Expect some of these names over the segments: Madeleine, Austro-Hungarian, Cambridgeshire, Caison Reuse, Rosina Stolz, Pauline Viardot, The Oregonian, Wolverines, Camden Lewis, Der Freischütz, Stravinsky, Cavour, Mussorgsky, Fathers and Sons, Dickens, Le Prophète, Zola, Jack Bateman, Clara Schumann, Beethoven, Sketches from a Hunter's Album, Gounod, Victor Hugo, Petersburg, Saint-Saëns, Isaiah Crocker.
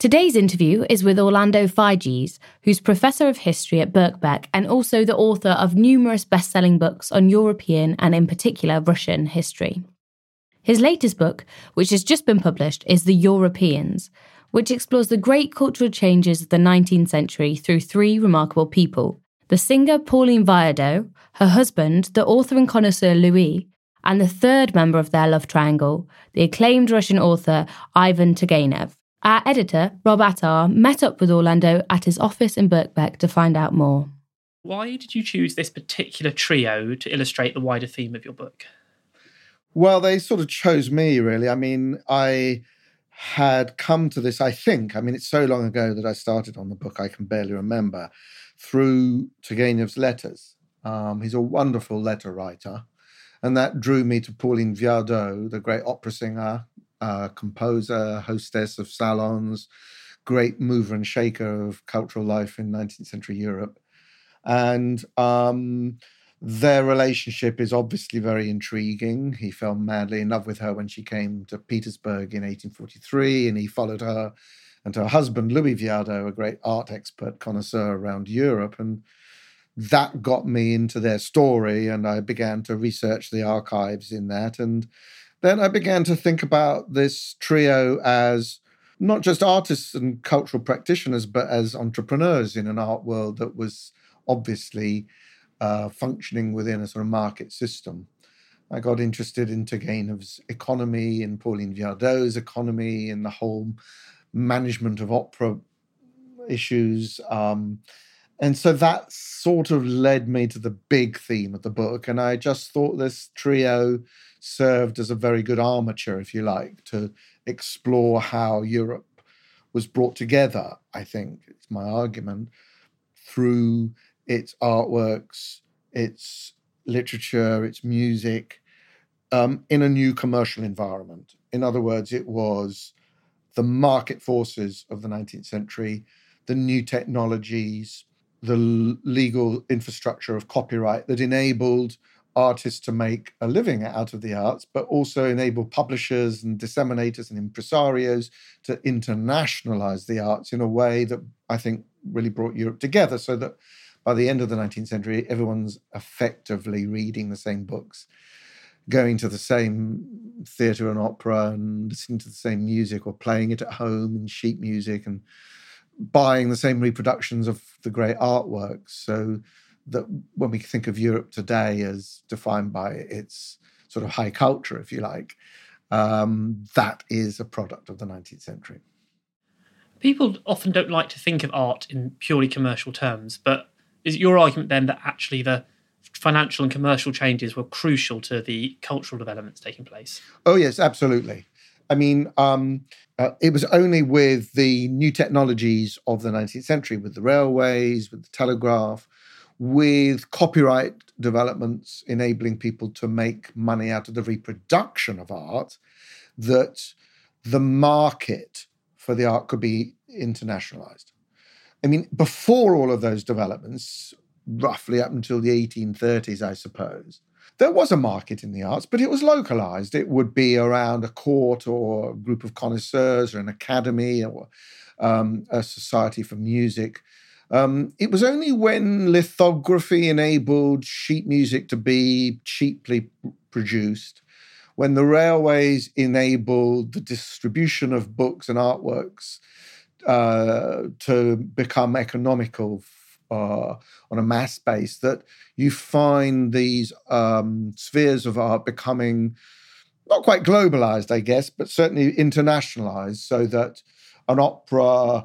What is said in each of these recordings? Today's interview is with Orlando Figes, who's Professor of History at Birkbeck and also the author of numerous best-selling books on European and in particular Russian history. His latest book, which has just been published, is The Europeans, which explores the great cultural changes of the 19th century through three remarkable people: the singer Pauline Viardot, her husband, the author and connoisseur Louis, and the third member of their love triangle, the acclaimed Russian author Ivan Turgenev. Our editor, Rob Attar, met up with Orlando at his office in Birkbeck to find out more. Why did you choose this particular trio to illustrate the wider theme of your book? Well, they sort of chose me, really. I mean, I had come to this, I think. I mean, it's so long ago that I started on the book, I can barely remember, through Turgenev's letters. He's a wonderful letter writer. And that drew me to Pauline Viardot, the great opera singer, composer, hostess of salons, great mover and shaker of cultural life in 19th century Europe. And their relationship is obviously very intriguing. He fell madly in love with her when she came to Petersburg in 1843, and he followed her and her husband, Louis Viardot, a great art expert connoisseur, around Europe. And that got me into their story, and I began to research the archives in that. And then I began to think about this trio as not just artists and cultural practitioners, but as entrepreneurs in an art world that was obviously functioning within a sort of market system. I got interested in Turgenev's economy, in Pauline Viardot's economy, in the whole management of opera issues. And so that sort of led me to the big theme of the book. And I just thought this trio served as a very good armature, if you like, to explore how Europe was brought together, I think, it's my argument, through its artworks, its literature, its music, in a new commercial environment. In other words, it was the market forces of the 19th century, the new technologies, the legal infrastructure of copyright that enabled artists to make a living out of the arts, but also enabled publishers and disseminators and impresarios to internationalize the arts in a way that I think really brought Europe together, so that by the end of the 19th century, everyone's effectively reading the same books, going to the same theatre and opera and listening to the same music or playing it at home in sheet music and buying the same reproductions of the great artworks. So that when we think of Europe today as defined by its sort of high culture, if you like, that is a product of the 19th century. People often don't like to think of art in purely commercial terms, but is it your argument then that actually the financial and commercial changes were crucial to the cultural developments taking place? Oh, yes, absolutely. I mean, it was only with the new technologies of the 19th century, with the railways, with the telegraph, with copyright developments enabling people to make money out of the reproduction of art, that the market for the art could be internationalized. I mean, before all of those developments, roughly up until the 1830s, I suppose, there was a market in the arts, but it was localized. It would be around a court or a group of connoisseurs or an academy or a society for music. It was only when lithography enabled sheet music to be cheaply produced, when the railways enabled the distribution of books and artworks to become economical on a mass base, that you find these spheres of art becoming not quite globalized, I guess, but certainly internationalized, so that an opera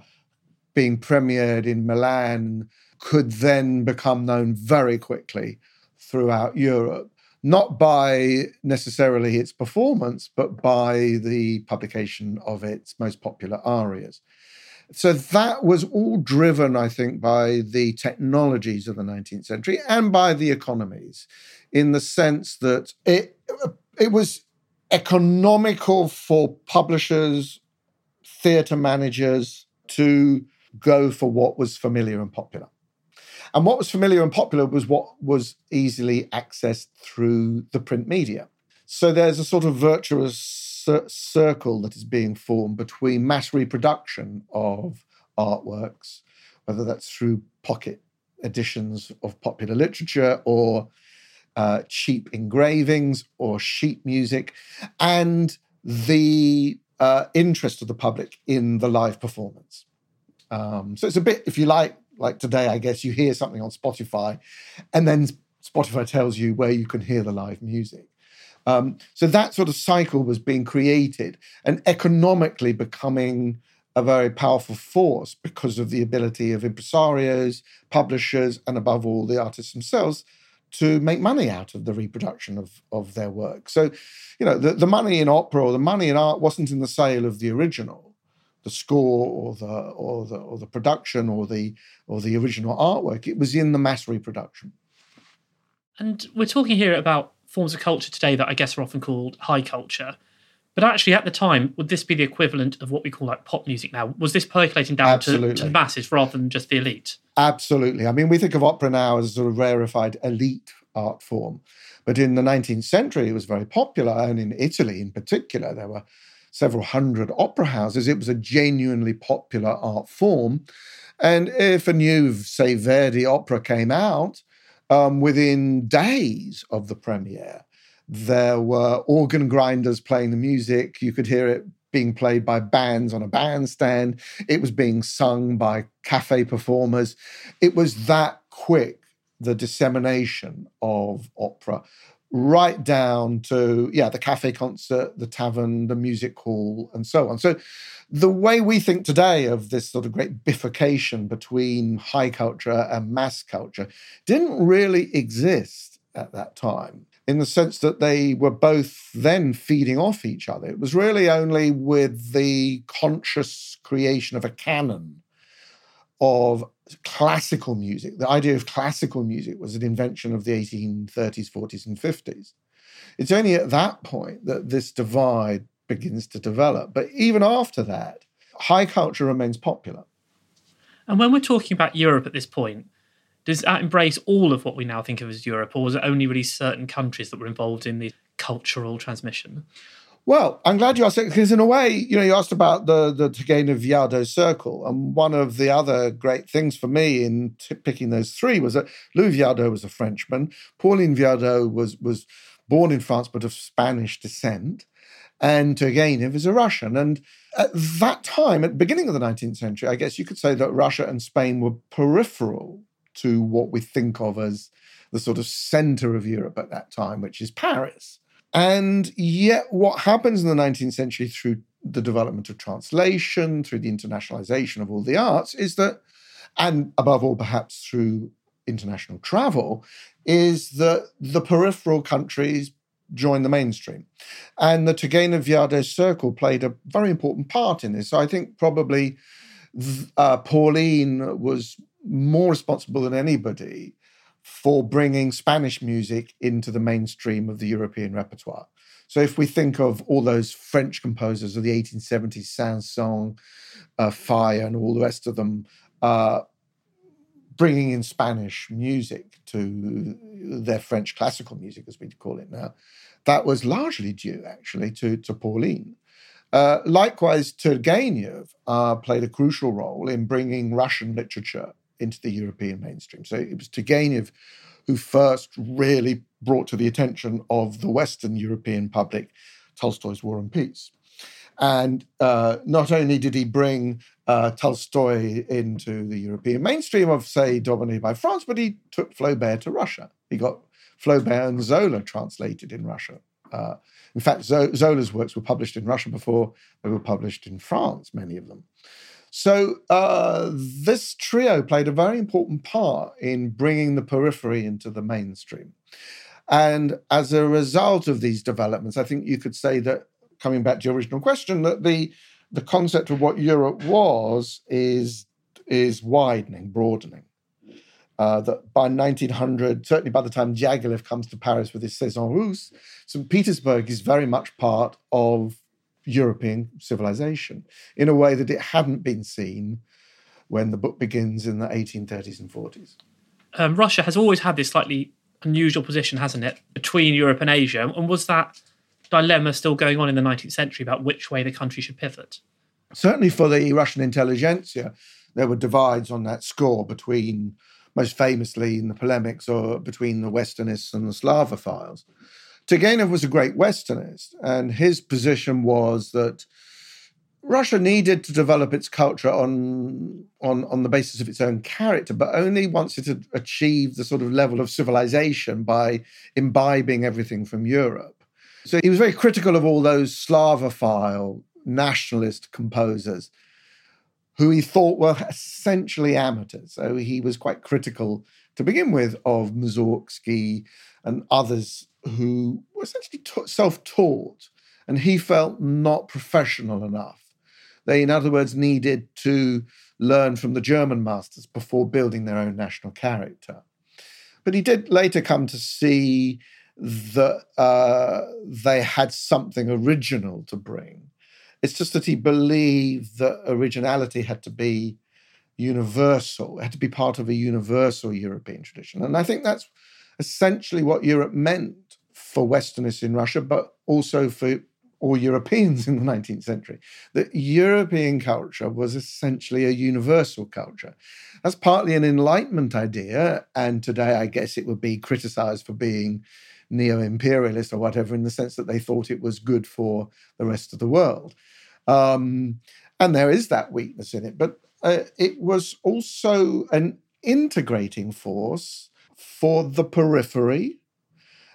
being premiered in Milan could then become known very quickly throughout Europe, not by necessarily its performance, but by the publication of its most popular arias. So that was all driven, I think, by the technologies of the 19th century and by the economies, in the sense that it was economical for publishers, theatre managers to go for what was familiar and popular. And what was familiar and popular was what was easily accessed through the print media. So there's a sort of virtuous circle that is being formed between mass reproduction of artworks, whether that's through pocket editions of popular literature or cheap engravings or sheet music, and the interest of the public in the live performance. So it's a bit, if you like today, I guess, you hear something on Spotify and then Spotify tells you where you can hear the live music. So that sort of cycle was being created and economically becoming a very powerful force because of the ability of impresarios, publishers, and above all, the artists themselves to make money out of the reproduction of their work. So, you know, the money in opera or the money in art wasn't in the sale of the original, the score or the production or the original artwork. It was in the mass reproduction. And we're talking here about forms of culture today that I guess are often called high culture. But actually at the time, would this be the equivalent of what we call like pop music now? Was this percolating down to the masses rather than just the elite? Absolutely. I mean, we think of opera now as a sort of rarefied elite art form. But in the 19th century, it was very popular. And in Italy in particular, there were several hundred opera houses. It was a genuinely popular art form. And if a new, say, Verdi opera came out, within days of the premiere, there were organ grinders playing the music. You could hear it being played by bands on a bandstand. It was being sung by cafe performers. It was that quick, the dissemination of opera, right down to, the cafe concert, the tavern, the music hall, and so on. So the way we think today of this sort of great bifurcation between high culture and mass culture didn't really exist at that time, in the sense that they were both then feeding off each other. It was really only with the conscious creation of a canon of classical music. The idea of classical music was an invention of the 1830s, 40s, and 50s. It's only at that point that this divide begins to develop. But even after that, high culture remains popular. And when we're talking about Europe at this point, does that embrace all of what we now think of as Europe, or was it only really certain countries that were involved in the cultural transmission? Well, I'm glad you asked it, because in a way, you know, you asked about the Turgenev-Viardot circle, and one of the other great things for me in picking those three was that Louis Viardot was a Frenchman, Pauline Viardot was born in France but of Spanish descent, and Turgenev is a Russian. And at that time, at the beginning of the 19th century, I guess you could say that Russia and Spain were peripheral to what we think of as the sort of centre of Europe at that time, which is Paris. And yet what happens in the 19th century through the development of translation, through the internationalization of all the arts, is that, and above all perhaps through international travel, is that the peripheral countries join the mainstream. And the Turgenev-Viardot circle played a very important part in this. So I think probably Pauline was more responsible than anybody for bringing Spanish music into the mainstream of the European repertoire. So if we think of all those French composers of the 1870s, Saint-Saëns, Fire, and all the rest of them, bringing in Spanish music to their French classical music, as we'd call it now, that was largely due, actually, to Pauline. Likewise, Turgenev played a crucial role in bringing Russian literature into the European mainstream. So it was Turgenev who first really brought to the attention of the Western European public Tolstoy's War and Peace. And not only did he bring Tolstoy into the European mainstream of, say, dominated by France, but he took Flaubert to Russia. He got Flaubert and Zola translated in Russia. In fact, Zola's works were published in Russia before they were published in France, many of them. So this trio played a very important part in bringing the periphery into the mainstream. And as a result of these developments, I think you could say that, coming back to your original question, that the concept of what Europe was is widening, broadening. That by 1900, certainly by the time Diaghilev comes to Paris with his Caison Reuse, St. Petersburg is very much part of European civilization in a way that it hadn't been seen when the book begins in the 1830s and 40s. Russia has always had this slightly unusual position, hasn't it, between Europe and Asia? And was that dilemma still going on in the 19th century about which way the country should pivot? Certainly for the Russian intelligentsia, there were divides on that score between, most famously in the polemics, or between the Westernists and the Slavophiles. Turgenev was a great Westernist, and his position was that Russia needed to develop its culture on the basis of its own character, but only once it had achieved the sort of level of civilization by imbibing everything from Europe. So he was very critical of all those Slavophile nationalist composers who he thought were essentially amateurs. So he was quite critical to begin with of Mussorgsky and others who were essentially self-taught, and he felt not professional enough. They, in other words, needed to learn from the German masters before building their own national character. But he did later come to see that they had something original to bring. It's just that he believed that originality had to be universal, it had to be part of a universal European tradition. And I think that's essentially what Europe meant for Westernists in Russia, but also for all Europeans in the 19th century, that European culture was essentially a universal culture. That's partly an Enlightenment idea, and today I guess it would be criticised for being neo-imperialist or whatever, in the sense that they thought it was good for the rest of the world. And there is that weakness in it, but it was also an integrating force for the periphery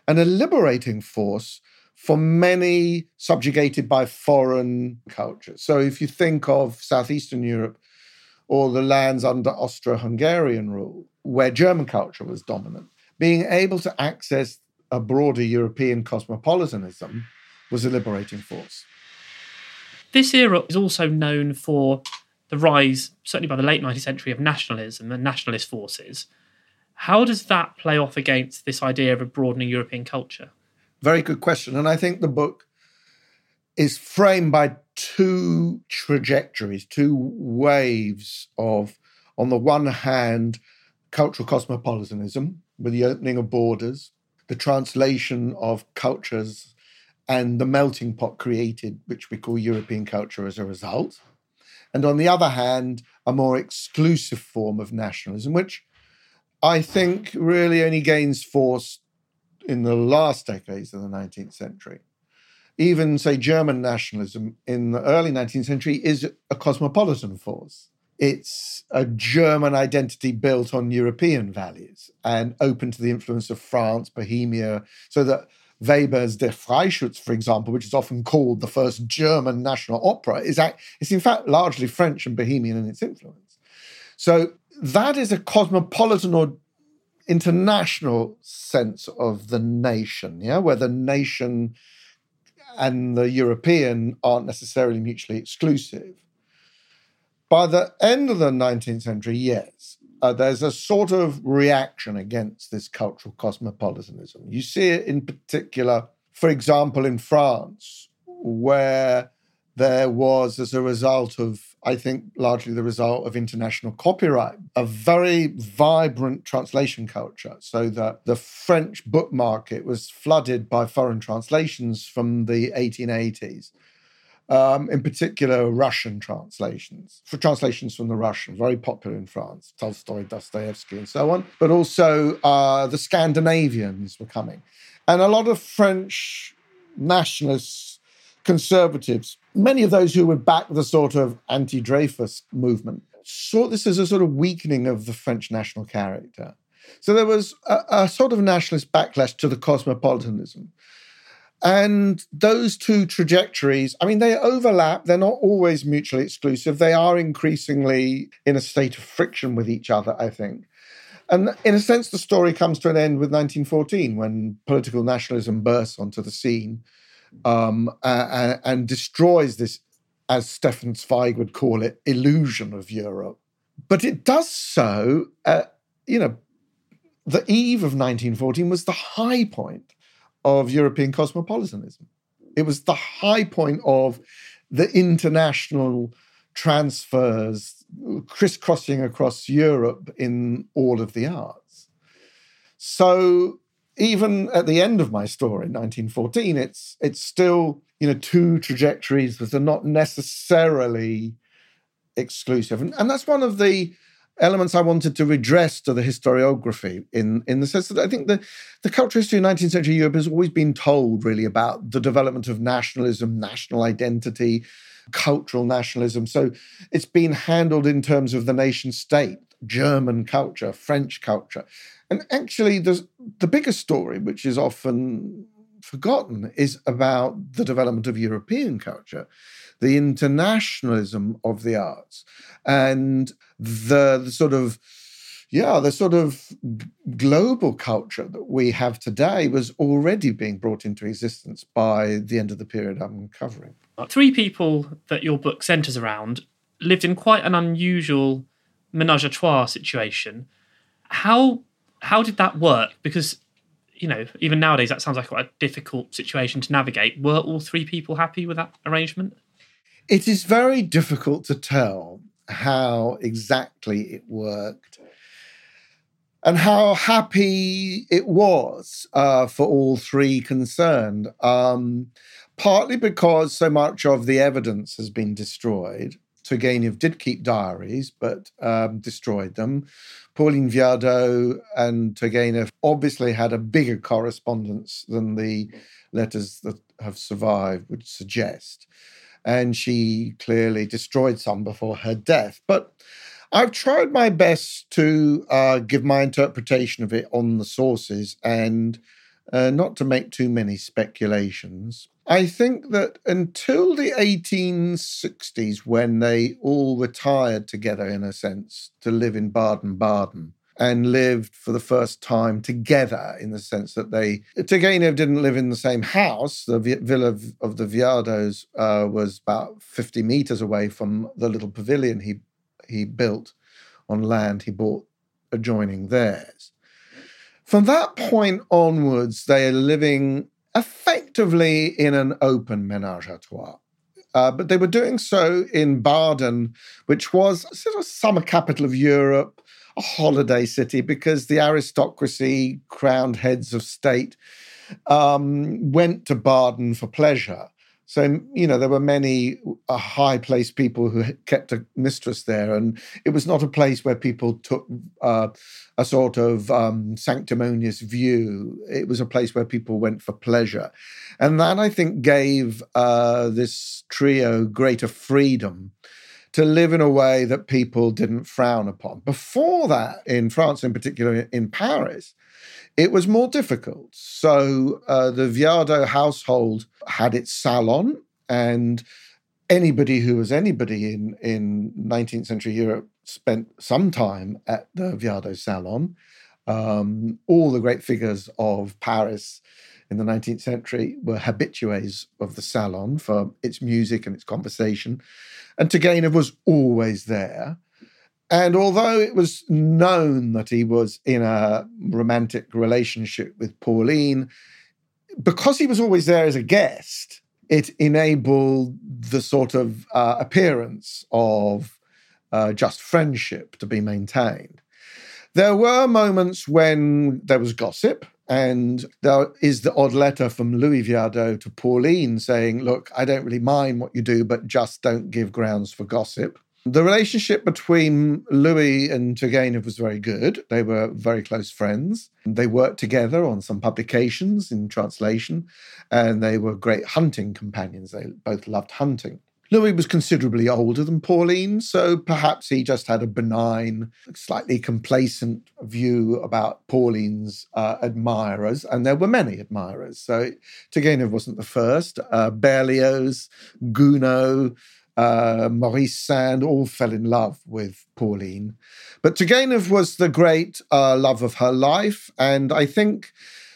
and a liberating force for many subjugated by foreign cultures. So if you think of Southeastern Europe or the lands under Austro-Hungarian rule, where German culture was dominant, being able to access a broader European cosmopolitanism was a liberating force. This era is also known for the rise, certainly by the late 19th century, of nationalism and nationalist forces. How does that play off against this idea of a broadening European culture? Very good question. And I think the book is framed by two trajectories, two waves of, on the one hand, cultural cosmopolitanism with the opening of borders, the translation of cultures and the melting pot created, which we call European culture as a result. And on the other hand, a more exclusive form of nationalism, which I think really only gains force in the last decades of the 19th century. Even, say, German nationalism in the early 19th century is a cosmopolitan force. It's a German identity built on European values and open to the influence of France, Bohemia, so that Weber's Der Freischütz, for example, which is often called the first German national opera, is in fact largely French and Bohemian in its influence. So that is a cosmopolitan or international sense of the nation, yeah, where the nation and the European aren't necessarily mutually exclusive. By the end of the 19th century, yes, there's a sort of reaction against this cultural cosmopolitanism. You see it in particular, for example, in France, where there was, as a result of, I think largely the result of international copyright, a very vibrant translation culture, so that the French book market was flooded by foreign translations from the 1880s. In particular, Russian translations, for translations from the Russian, very popular in France, Tolstoy, Dostoevsky, and so on. But also the Scandinavians were coming. And a lot of French nationalists, conservatives, many of those who would back the sort of anti-Dreyfus movement, saw this as a sort of weakening of the French national character. So there was a sort of nationalist backlash to the cosmopolitanism. And those two trajectories, I mean, they overlap. They're not always mutually exclusive. They are increasingly in a state of friction with each other, I think. And in a sense, the story comes to an end with 1914, when political nationalism bursts onto the scene and destroys this, as Stefan Zweig would call it, illusion of Europe. But it does so, the eve of 1914 was the high point of European cosmopolitanism. It was the high point of the international transfers crisscrossing across Europe in all of the arts. So even at the end of my story in 1914, it's still, two trajectories that are not necessarily exclusive. And that's one of the elements I wanted to redress to the historiography in the sense that I think the cultural history of 19th century Europe has always been told really about the development of nationalism, national identity, cultural nationalism. So it's been handled in terms of the nation state, German culture, French culture. And actually the bigger story, which is often forgotten, is about the development of European culture, the internationalism of the arts, and the sort of global culture that we have today was already being brought into existence by the end of the period I'm covering. Three people that your book centres around lived in quite an unusual ménage à trois situation. How did that work? Because, even nowadays, that sounds like quite a difficult situation to navigate. Were all three people happy with that arrangement? It is very difficult to tell how exactly it worked and how happy it was for all three concerned, partly because so much of the evidence has been destroyed. Turgenev did keep diaries, but destroyed them. Pauline Viardot and Turgenev obviously had a bigger correspondence than the letters that have survived would suggest. And she clearly destroyed some before her death. But I've tried my best to give my interpretation of it on the sources and not to make too many speculations. I think that until the 1860s, when they all retired together, in a sense, to live in Baden-Baden, and lived for the first time together, in the sense that Turgenev didn't live in the same house. The villa of the Viardots was about 50 metres away from the little pavilion he built on land he bought adjoining theirs. From that point onwards, they are living effectively in an open menage a trois. But they were doing so in Baden, which was sort of summer capital of Europe, a holiday city, because the aristocracy, crowned heads of state, went to Baden for pleasure. So, you know, there were many high-placed people who kept a mistress there, and it was not a place where people took a sort of sanctimonious view. It was a place where people went for pleasure. And that, I think, gave this trio greater freedom to live in a way that people didn't frown upon. Before that, in France, in particular in Paris, it was more difficult. So the Viardot household had its salon, and anybody who was anybody in 19th century Europe spent some time at the Viardot salon. All the great figures of Paris in the 19th century were habitués of the salon for its music and its conversation. And Turgenev was always there. And although it was known that he was in a romantic relationship with Pauline, because he was always there as a guest, it enabled the sort of appearance of just friendship to be maintained. There were moments when there was gossip, and there is the odd letter from Louis Viardot to Pauline saying, look, I don't really mind what you do, but just don't give grounds for gossip. The relationship between Louis and Turgenev was very good. They were very close friends. They worked together on some publications in translation, and they were great hunting companions. They both loved hunting. Louis was considerably older than Pauline, so perhaps he just had a benign, slightly complacent view about Pauline's admirers, and there were many admirers. So Turgenev wasn't the first. Berlioz, Gounod, Maurice Sand all fell in love with Pauline. But Turgenev was the great love of her life. And I think,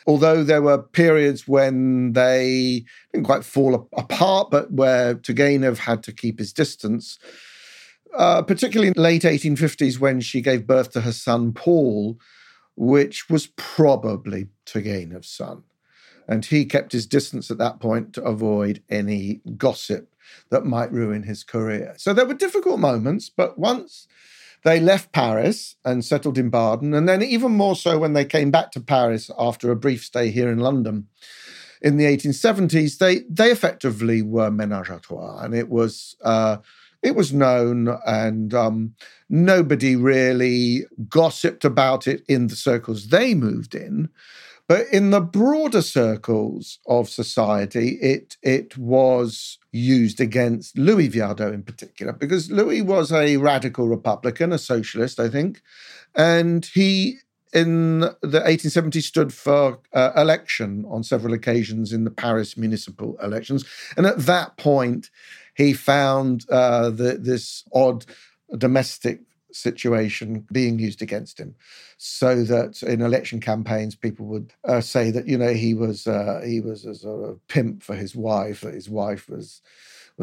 although there were periods when they didn't quite fall apart, but where Turgenev had to keep his distance, particularly in the late 1850s when she gave birth to her son Paul, which was probably Turgenev's son. And he kept his distance at that point to avoid any gossip that might ruin his career. So there were difficult moments, but once they left Paris and settled in Baden, and then even more so when they came back to Paris after a brief stay here in London in the 1870s, they effectively were ménage à trois, and it was known, and nobody really gossiped about it in the circles they moved in. But in the broader circles of society, it was used against Louis Viardot in particular, because Louis was a radical Republican, a socialist, I think, and he, in the 1870s, stood for election on several occasions in the Paris municipal elections. And at that point, he found this odd domestic situation being used against him, so that in election campaigns people would say that, you know, he was a sort of pimp for his wife, that his wife was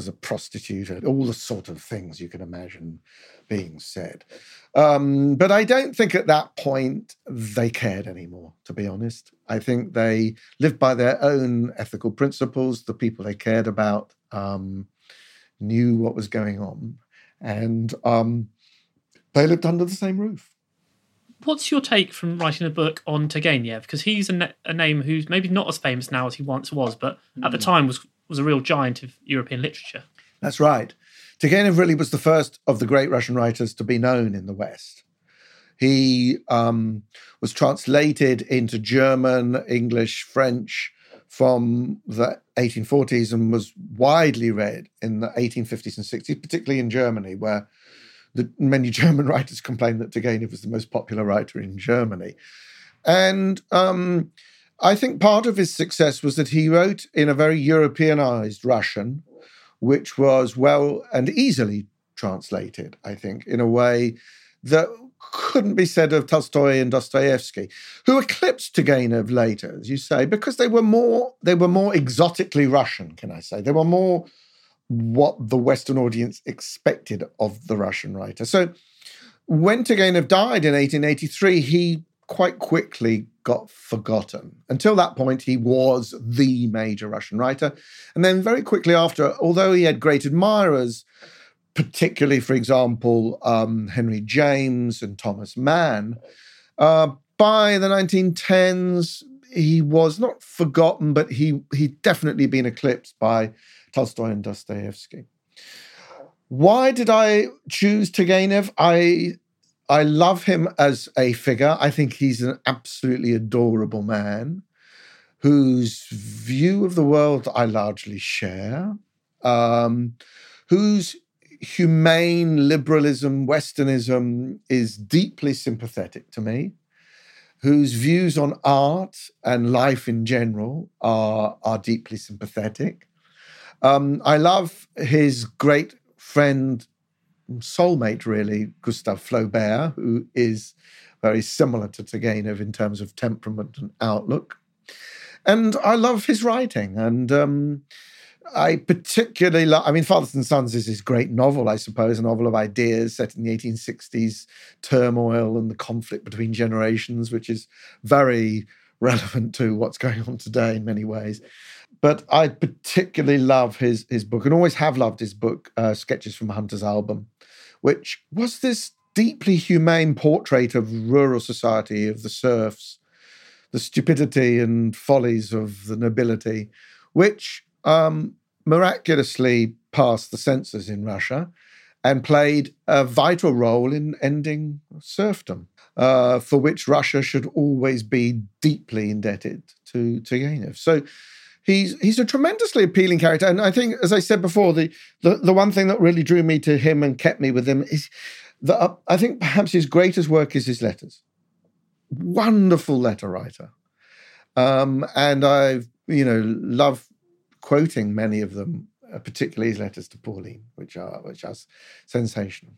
a prostitute, and all the sort of things you can imagine being said. But I don't think at that point they cared anymore, to be honest. I think they lived by their own ethical principles. The people they cared about knew what was going on, and they lived under the same roof. What's your take from writing a book on Turgenev? Because he's a name who's maybe not as famous now as he once was, but at the time was a real giant of European literature. That's right. Turgenev really was the first of the great Russian writers to be known in the West. He was translated into German, English, French from the 1840s and was widely read in the 1850s and 60s, particularly in Germany, where many German writers complained that Turgenev was the most popular writer in Germany. And I think part of his success was that he wrote in a very Europeanized Russian, which was well and easily translated, I think, in a way that couldn't be said of Tolstoy and Dostoevsky, who eclipsed Turgenev later, as you say, because they were more exotically Russian, can I say. They were more what the Western audience expected of the Russian writer. So when Turgenev died in 1883, he quite quickly got forgotten. Until that point, he was the major Russian writer. And then very quickly after, although he had great admirers, particularly, for example, Henry James and Thomas Mann, by the 1910s, he was not forgotten, but he'd definitely been eclipsed by Tolstoy and Dostoevsky. Why did I choose Turgenev? I love him as a figure. I think he's an absolutely adorable man whose view of the world I largely share, whose humane liberalism, Westernism is deeply sympathetic to me, whose views on art and life in general are deeply sympathetic. I love his great friend, soulmate, really, Gustave Flaubert, who is very similar to Turgenev in terms of temperament and outlook. And I love his writing. And I particularly love, Fathers and Sons is his great novel, I suppose, a novel of ideas set in the 1860s, turmoil and the conflict between generations, which is very relevant to what's going on today in many ways. But I particularly love his book, and always have loved his book, Sketches from a Hunter's Album, which was this deeply humane portrait of rural society, of the serfs, the stupidity and follies of the nobility, which miraculously passed the censors in Russia and played a vital role in ending serfdom, for which Russia should always be deeply indebted to Turgenev. So He's a tremendously appealing character. And I think, as I said before, the one thing that really drew me to him and kept me with him is that I think perhaps his greatest work is his letters. Wonderful letter writer. And I, love quoting many of them, particularly his letters to Pauline, which are sensational.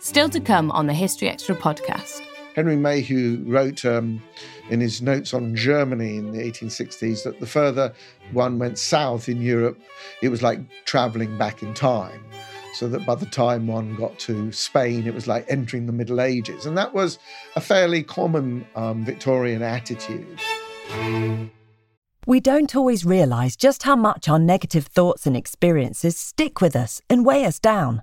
Still to come on the History Extra podcast. Henry Mayhew wrote in his notes on Germany in the 1860s that the further one went south in Europe, it was like travelling back in time, so that by the time one got to Spain, it was like entering the Middle Ages. And that was a fairly common Victorian attitude. We don't always realise just how much our negative thoughts and experiences stick with us and weigh us down.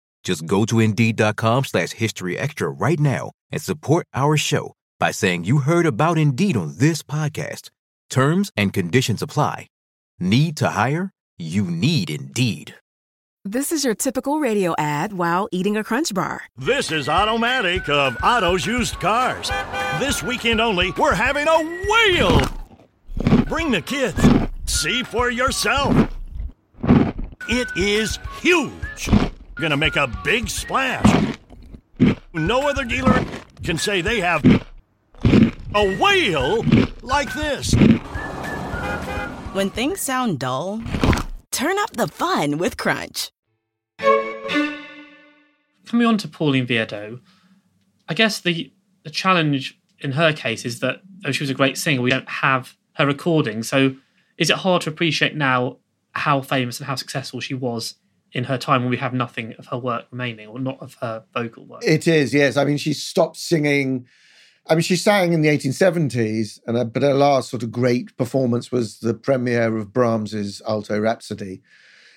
Just go to Indeed.com/History Extra right now and support our show by saying you heard about Indeed on this podcast. Terms and conditions apply. Need to hire? You need Indeed. This is your typical radio ad while eating a Crunch Bar. This is Automatic of Auto's Used Cars. This weekend only, we're having a whale. Bring the kids. See for yourself. It is huge. Gonna make a big splash. No other dealer can say they have a whale like this. When things sound dull, turn up the fun with Crunch. Coming on to Pauline Viardot, I guess the challenge in her case is that, though she was a great singer, we don't have her recording, so is it hard to appreciate now how famous and how successful she was in her time when we have nothing of her work remaining, or not of her vocal work. It is, yes. I mean, she stopped singing. I mean, she sang in the 1870s, but her last sort of great performance was the premiere of Brahms's Alto Rhapsody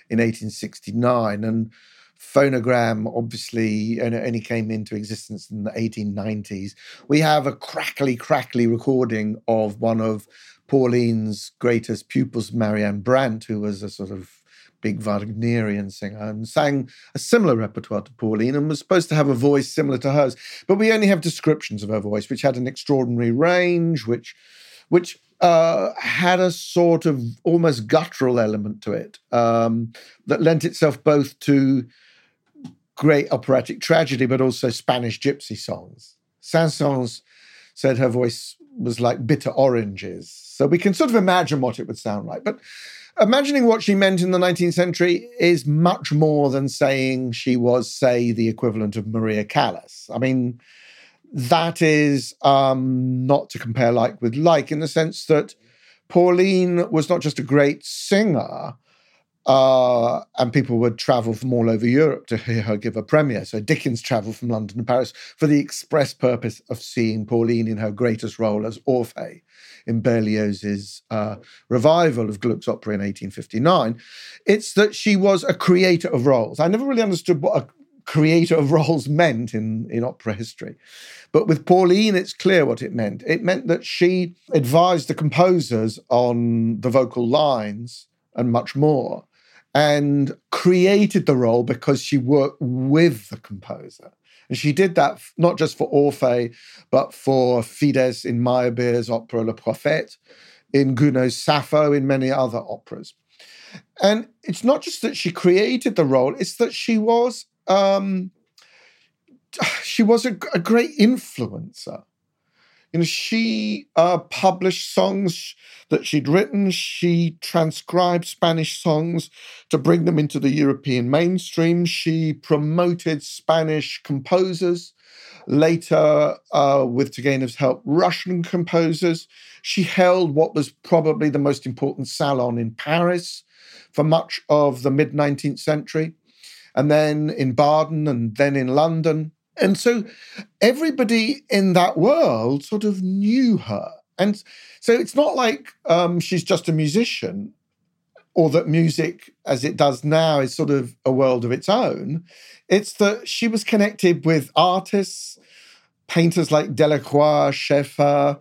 in 1869. And Phonogram, obviously, only came into existence in the 1890s. We have a crackly recording of one of Pauline's greatest pupils, Marianne Brandt, who was a sort of big Wagnerian singer and sang a similar repertoire to Pauline and was supposed to have a voice similar to hers. But we only have descriptions of her voice, which had an extraordinary range, which had a sort of almost guttural element to it that lent itself both to great operatic tragedy, but also Spanish gypsy songs. Saint-Saëns said her voice was like bitter oranges. So we can sort of imagine what it would sound like. But imagining what she meant in the 19th century is much more than saying she was, say, the equivalent of Maria Callas. I mean, that is not to compare like with like, in the sense that Pauline was not just a great singer, and people would travel from all over Europe to hear her give a premiere. So Dickens travelled from London to Paris for the express purpose of seeing Pauline in her greatest role as Orphée in Berlioz's revival of Gluck's opera in 1859. It's that she was a creator of roles. I never really understood what a creator of roles meant in opera history. But with Pauline, it's clear what it meant. It meant that she advised the composers on the vocal lines and much more, and created the role because she worked with the composer. And she did that not just for Orphée, but for Fides in Meyerbeer's opera Le Prophète, in Gounod's Sappho, in many other operas. And it's not just that she created the role, it's that she was a great influencer. You know, she published songs that she'd written. She transcribed Spanish songs to bring them into the European mainstream. She promoted Spanish composers. Later, with Turgenev's help, Russian composers. She held what was probably the most important salon in Paris for much of the mid-19th century, and then in Baden, and then in London. And so everybody in that world sort of knew her. And so it's not like she's just a musician, or that music, as it does now, is sort of a world of its own. It's that she was connected with artists, painters like Delacroix, Schaeffer,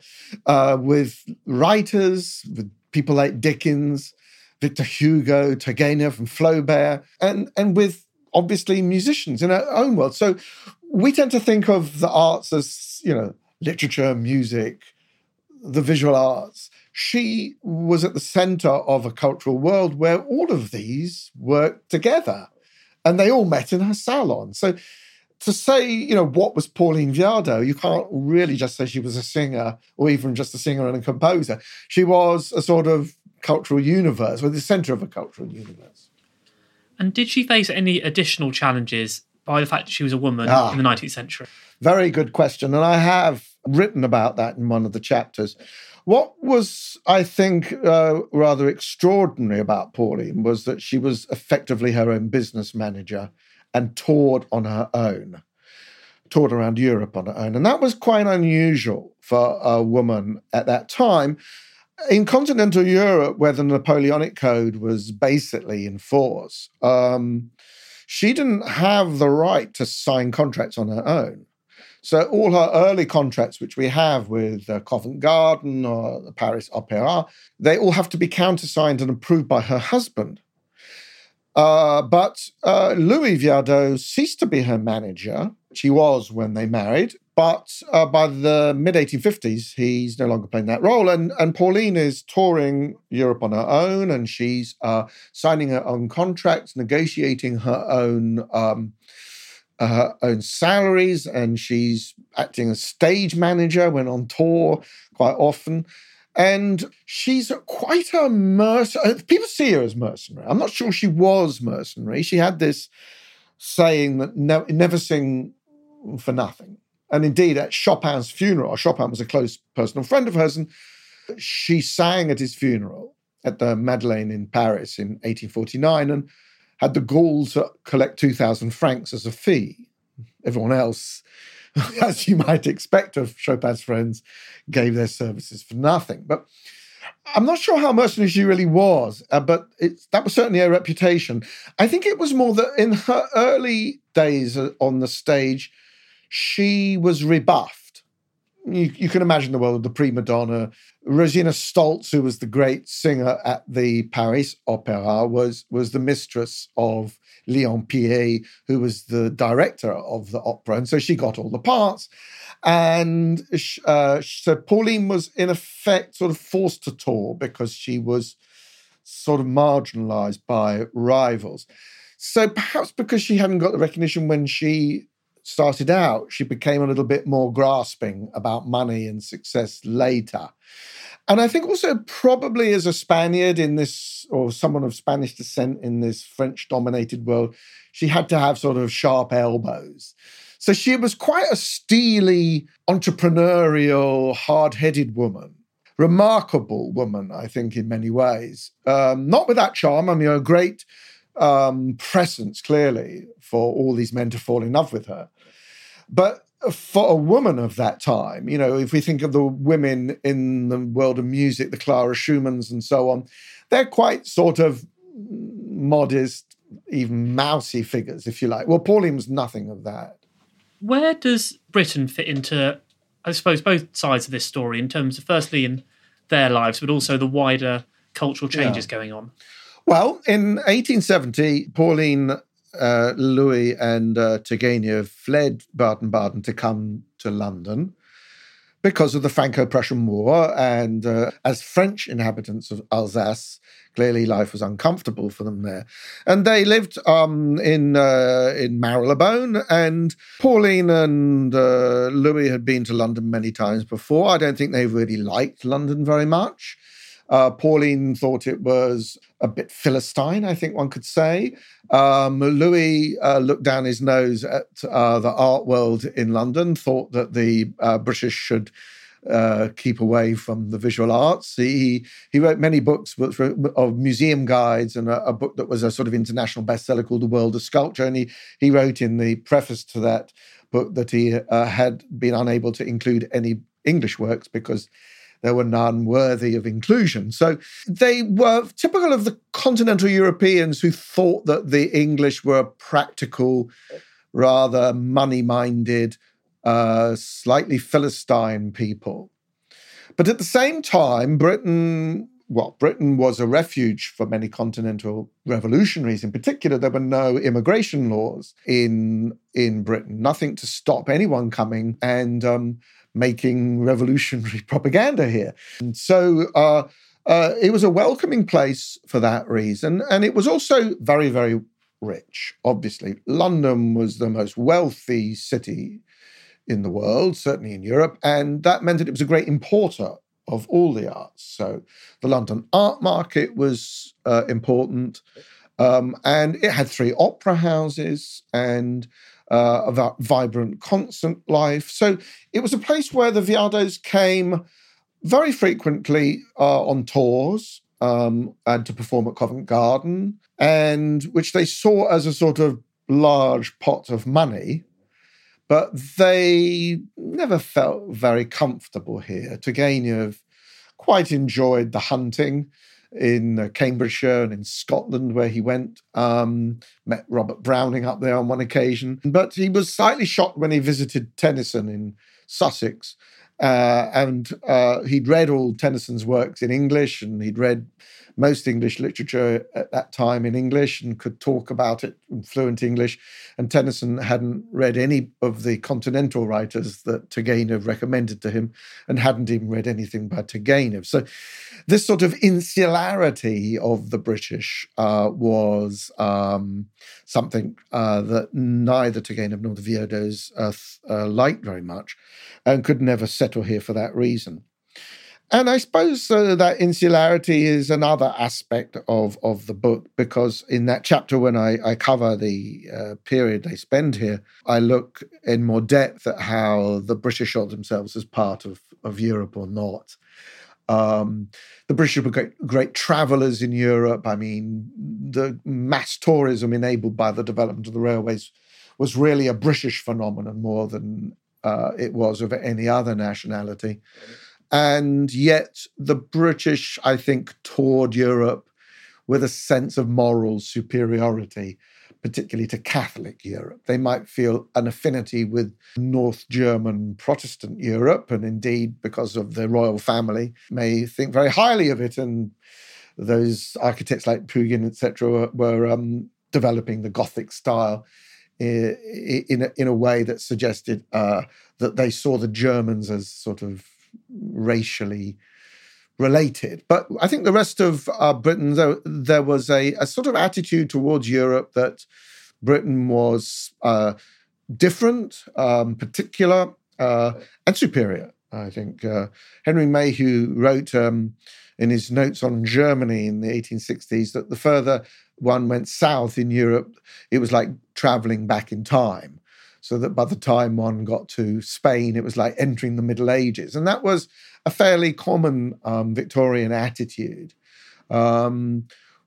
with writers, with people like Dickens, Victor Hugo, Turgenev and Flaubert, and with, obviously, musicians in our own world. So we tend to think of the arts as, you know, literature, music, the visual arts. She was at the centre of a cultural world where all of these worked together, and they all met in her salon. So to say, you know, what was Pauline Viardot, you can't really just say she was a singer, or even just a singer and a composer. She was a sort of cultural universe, or the centre of a cultural universe. And did she face any additional challenges by the fact that she was a woman in the 19th century? Very good question. And I have written about that in one of the chapters. What was, I think, rather extraordinary about Pauline was that she was effectively her own business manager and toured around Europe on her own. And that was quite unusual for a woman at that time. In continental Europe, where the Napoleonic Code was basically in force, she didn't have the right to sign contracts on her own. So all her early contracts, which we have with Covent Garden or the Paris Opera, they all have to be countersigned and approved by her husband. But Louis Viardot ceased to be her manager. She was when they married. But by the mid-1850s, he's no longer playing that role. And Pauline is touring Europe on her own, and she's signing her own contracts, negotiating her own salaries, and she's acting as stage manager when on tour quite often. And she's quite a mercenary. People see her as mercenary. I'm not sure she was mercenary. She had this saying that never sing for nothing. And indeed, at Chopin's funeral, Chopin was a close personal friend of hers, and she sang at his funeral. at the Madeleine in Paris in 1849 and had the gall to collect 2,000 francs as a fee. Everyone else, as you might expect of Chopin's friends, gave their services for nothing. But I'm not sure how mercenary she really was, but that was certainly her reputation. I think it was more that in her early days on the stage, she was rebuffed. You can imagine the world of the prima donna. Rosina Stolz, who was the great singer at the Paris Opera, was the mistress of Léon Piet, who was the director of the opera. And so she got all the parts. And so Pauline was, in effect, sort of forced to tour because she was sort of marginalised by rivals. So perhaps because she hadn't got the recognition when she started out, she became a little bit more grasping about money and success later. And I think also probably as a Spaniard in this, or someone of Spanish descent in this French-dominated world, she had to have sort of sharp elbows. So she was quite a steely, entrepreneurial, hard-headed woman. Remarkable woman, I think, in many ways. Not without charm. I mean, a great presence, clearly, for all these men to fall in love with her. But for a woman of that time, you know, if we think of the women in the world of music, the Clara Schumanns and so on, they're quite sort of modest, even mousy figures, if you like. Well, Pauline was nothing of that. Where does Britain fit into, I suppose, both sides of this story in terms of, firstly, in their lives, but also the wider cultural changes going on? Well, in 1870, Pauline, Louis and Turgenev fled Baden-Baden to come to London because of the Franco-Prussian War. And as French inhabitants of Alsace, clearly life was uncomfortable for them there. And they lived in Marylebone. And Pauline and Louis had been to London many times before. I don't think they really liked London very much. Pauline thought it was a bit Philistine, I think one could say. Louis looked down his nose at the art world in London, thought that the British should keep away from the visual arts. He wrote many books of museum guides and a book that was a sort of international bestseller called The World of Sculpture. And he wrote in the preface to that book that he had been unable to include any English works because there were none worthy of inclusion. So they were typical of the continental Europeans who thought that the English were a practical, rather money-minded, slightly Philistine people. But at the same time, Britain was a refuge for many continental revolutionaries. In particular, there were no immigration laws in Britain, nothing to stop anyone coming and making revolutionary propaganda here. And so it was a welcoming place for that reason. And it was also very, very rich, obviously. London was the most wealthy city in the world, certainly in Europe. And that meant that it was a great importer of all the arts. So the London art market was important. And it had 3 opera houses and a vibrant concert life. So it was a place where the Viardots came very frequently on tours and to perform at Covent Garden, and which they saw as a sort of large pot of money. But they never felt very comfortable here. Turgenev quite enjoyed the hunting in Cambridgeshire and in Scotland, where he went, met Robert Browning up there on one occasion. But he was slightly shocked when he visited Tennyson in Sussex. And he'd read all Tennyson's works in English, and he'd read most English literature at that time in English and could talk about it in fluent English. And Tennyson hadn't read any of the continental writers that Turgenev recommended to him and hadn't even read anything by Turgenev. So this sort of insularity of the British was something that neither Turgenev nor the Viardots liked very much and could never settle here for that reason. And I suppose that insularity is another aspect of the book, because in that chapter when I cover the period they spend here, I look in more depth at how the British saw themselves as part of Europe or not. The British were great travelers in Europe. I mean, the mass tourism enabled by the development of the railways was really a British phenomenon more than it was of any other nationality. And yet the British, I think, toured Europe with a sense of moral superiority, particularly to Catholic Europe. They might feel an affinity with North German Protestant Europe, and indeed, because of the royal family, may think very highly of it. And those architects like Pugin, etc., were developing the Gothic style in a way that suggested that they saw the Germans as sort of racially related. But I think the rest of Britain, though, there was a sort of attitude towards Europe that Britain was different, particular, and superior, I think. Henry Mayhew wrote in his notes on Germany in the 1860s that the further one went south in Europe, it was like travelling back in time. So that by the time one got to Spain, it was like entering the Middle Ages. And that was a fairly common Victorian attitude,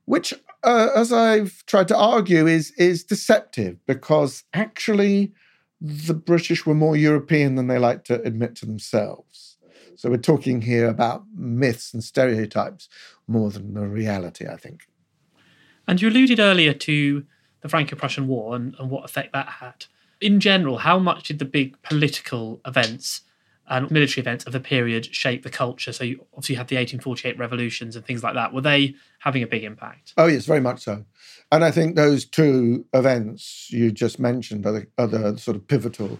which, as I've tried to argue, is deceptive, because actually the British were more European than they like to admit to themselves. So we're talking here about myths and stereotypes more than the reality, I think. And you alluded earlier to the Franco-Prussian War and what effect that had. In general, how much did the big political events and military events of the period shape the culture? So you obviously had the 1848 revolutions and things like that. Were they having a big impact? Oh, yes, very much so. And I think those two events you just mentioned are the sort of pivotal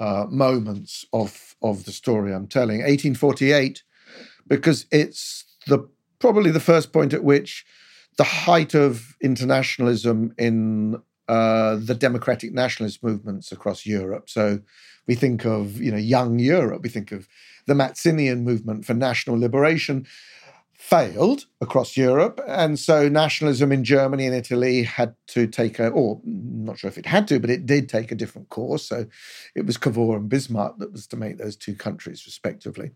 moments of the story I'm telling. 1848, because it's probably the first point at which the height of internationalism in the democratic nationalist movements across Europe. So we think of, young Europe, we think of the Mazzinian movement for national liberation failed across Europe. And so nationalism in Germany and Italy had to take but it did take a different course. So it was Cavour and Bismarck that was to make those two countries respectively,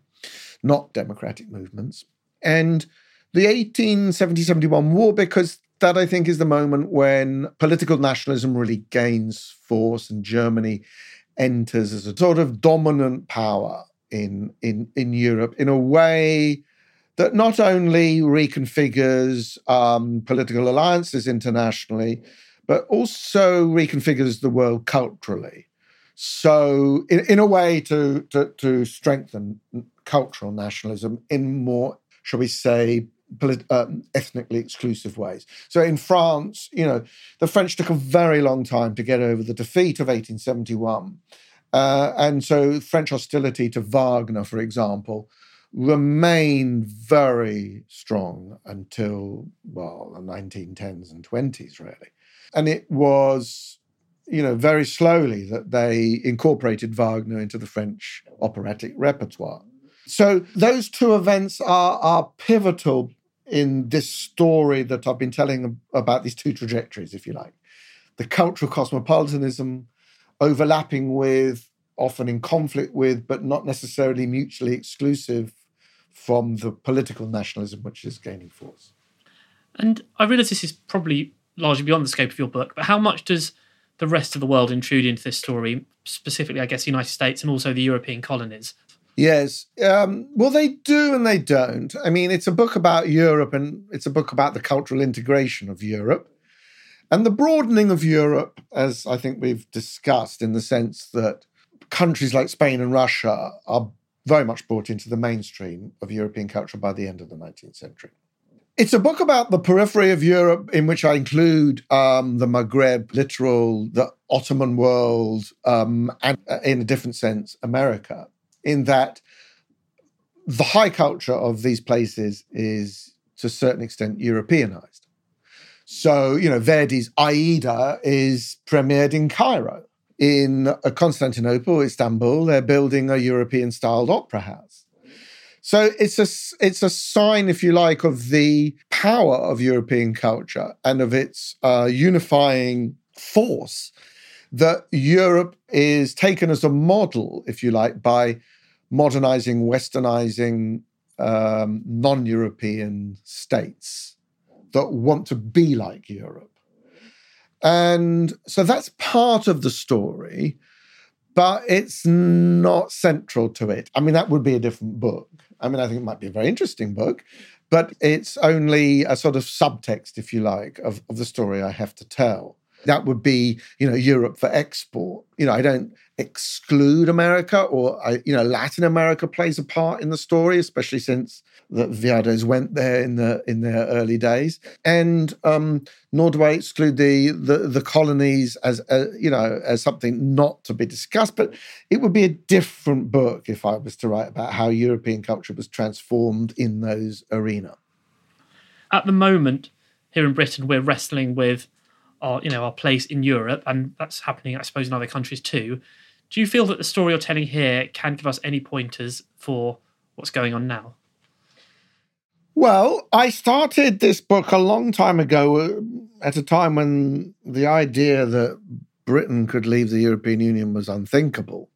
not democratic movements. And the 1870-71 war, because that, I think, is the moment when political nationalism really gains force and Germany enters as a sort of dominant power in Europe in a way that not only reconfigures political alliances internationally, but also reconfigures the world culturally. So in a way to strengthen cultural nationalism in more, shall we say, ethnically exclusive ways. So in France, the French took a very long time to get over the defeat of 1871. And so French hostility to Wagner, for example, remained very strong until, the 1910s and 20s, really. And it was, very slowly that they incorporated Wagner into the French operatic repertoire. So those two events are pivotal in this story that I've been telling about, these two trajectories, if you like. The cultural cosmopolitanism overlapping with, often in conflict with, but not necessarily mutually exclusive from the political nationalism which is gaining force. And I realise this is probably largely beyond the scope of your book, but how much does the rest of the world intrude into this story, specifically, I guess, the United States and also the European colonies? Yes. They do and they don't. I mean, it's a book about Europe, and it's a book about the cultural integration of Europe and the broadening of Europe, as I think we've discussed, in the sense that countries like Spain and Russia are very much brought into the mainstream of European culture by the end of the 19th century. It's a book about the periphery of Europe, in which I include the Maghreb, literal, the Ottoman world, and in a different sense, America. In that the high culture of these places is, to a certain extent, Europeanized. So, Verdi's Aida is premiered in Cairo. In Constantinople, Istanbul, they're building a European-styled opera house. So it's a sign, if you like, of the power of European culture and of its unifying force, that Europe is taken as a model, if you like, by modernizing, westernizing, non-European states that want to be like Europe. And so that's part of the story, but it's not central to it. I mean, that would be a different book. I mean, I think it might be a very interesting book, but it's only a sort of subtext, if you like, of the story I have to tell. That would be, you know, Europe for export. You know, I don't exclude America or, Latin America plays a part in the story, especially since the Viardots went there in their early days. And nor do I exclude the colonies as something not to be discussed. But it would be a different book if I was to write about how European culture was transformed in those arena. At the moment, here in Britain, we're wrestling with our place in Europe, and that's happening, I suppose, in other countries too. Do you feel that the story you're telling here can give us any pointers for what's going on now? Well, I started this book a long time ago, at a time when the idea that Britain could leave the European Union was unthinkable.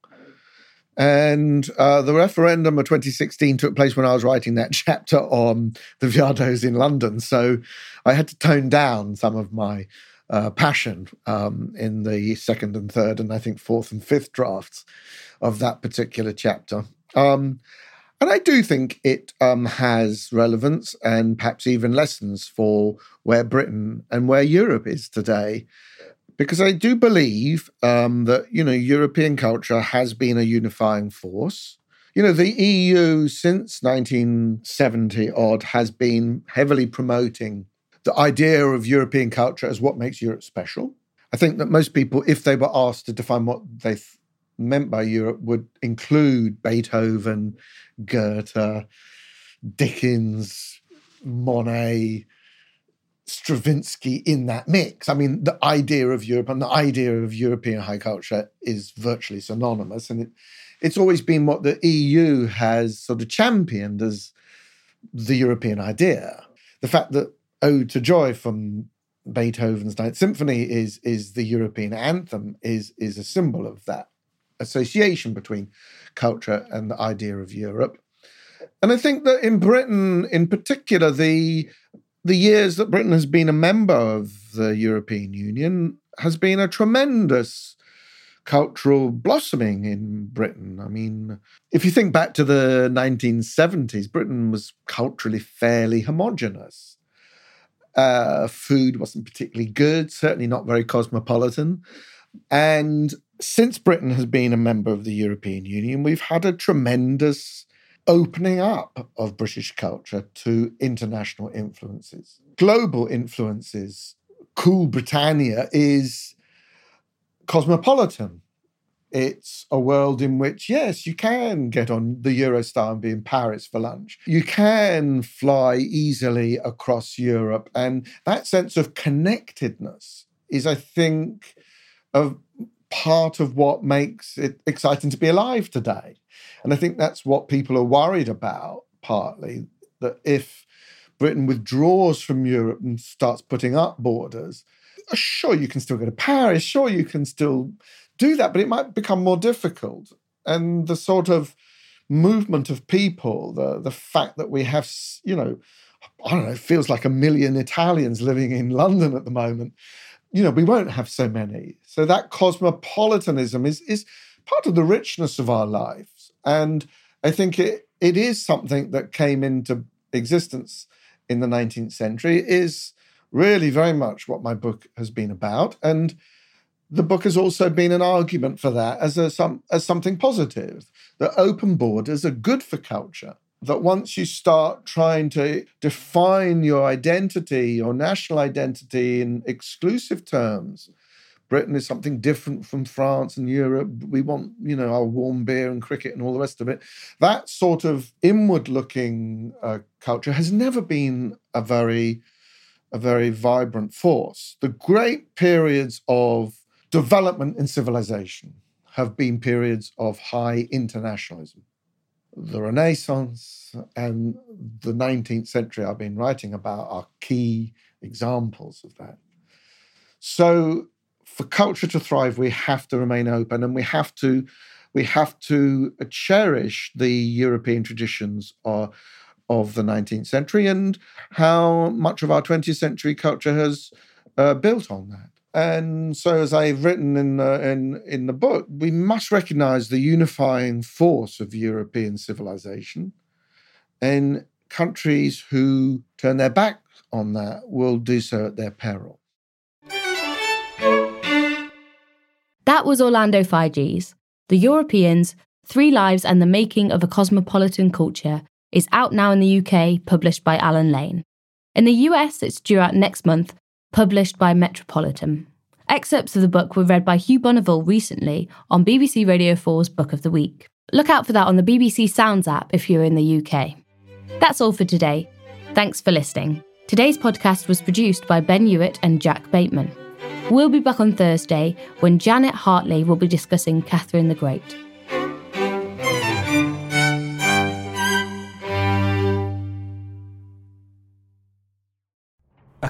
And the referendum of 2016 took place when I was writing that chapter on the Viardots in London, so I had to tone down some of my passion in the second and third and I think fourth and fifth drafts of that particular chapter. And I do think it has relevance and perhaps even lessons for where Britain and where Europe is today. Because I do believe that, European culture has been a unifying force. The EU since 1970-odd has been heavily promoting the idea of European culture as what makes Europe special. I think that most people, if they were asked to define what they meant by Europe, would include Beethoven, Goethe, Dickens, Monet, Stravinsky in that mix. I mean, the idea of Europe and the idea of European high culture is virtually synonymous, and it's always been what the EU has sort of championed as the European idea. The fact that Ode to Joy from Beethoven's Ninth Symphony is the European anthem is a symbol of that association between culture and the idea of Europe. And I think that in Britain, in particular, the years that Britain has been a member of the European Union has been a tremendous cultural blossoming in Britain. I mean, if you think back to the 1970s, Britain was culturally fairly homogenous. Food wasn't particularly good, certainly not very cosmopolitan. And since Britain has been a member of the European Union, we've had a tremendous opening up of British culture to international influences, global influences. Cool Britannia is cosmopolitan. It's a world in which, yes, you can get on the Eurostar and be in Paris for lunch. You can fly easily across Europe. And that sense of connectedness is, I think, a part of what makes it exciting to be alive today. And I think that's what people are worried about, partly, that if Britain withdraws from Europe and starts putting up borders, sure, you can still go to Paris, sure, you can still do that, but it might become more difficult. And the sort of movement of people, the fact that we have, it feels like 1 million Italians living in London at the moment, we won't have so many. So that cosmopolitanism is part of the richness of our lives. And I think it is something that came into existence in the 19th century. It is really very much what my book has been about. And the book has also been an argument for that as something positive, that open borders are good for culture, that once you start trying to define your identity, your national identity in exclusive terms, Britain is something different from France and Europe. We want, our warm beer and cricket and all the rest of it. That sort of inward-looking culture has never been a very vibrant force. The great periods of development in civilization have been periods of high internationalism. The Renaissance and the 19th century I've been writing about are key examples of that. So for culture to thrive, we have to remain open, and we have to cherish the European traditions of the 19th century and how much of our 20th century culture has built on that. And so, as I've written in the book, we must recognize the unifying force of European civilization, and countries who turn their back on that will do so at their peril. That was Orlando Figes. The Europeans, 3 Lives and the Making of a Cosmopolitan Culture is out now in the UK, published by Alan Lane. In the US, it's due out next month, published by Metropolitan. Excerpts of the book were read by Hugh Bonneville recently on BBC Radio 4's Book of the Week. Look out for that on the BBC Sounds app if you're in the UK. That's all for today. Thanks for listening. Today's podcast was produced by Ben Hewitt and Jack Bateman. We'll be back on Thursday when Janet Hartley will be discussing Catherine the Great. A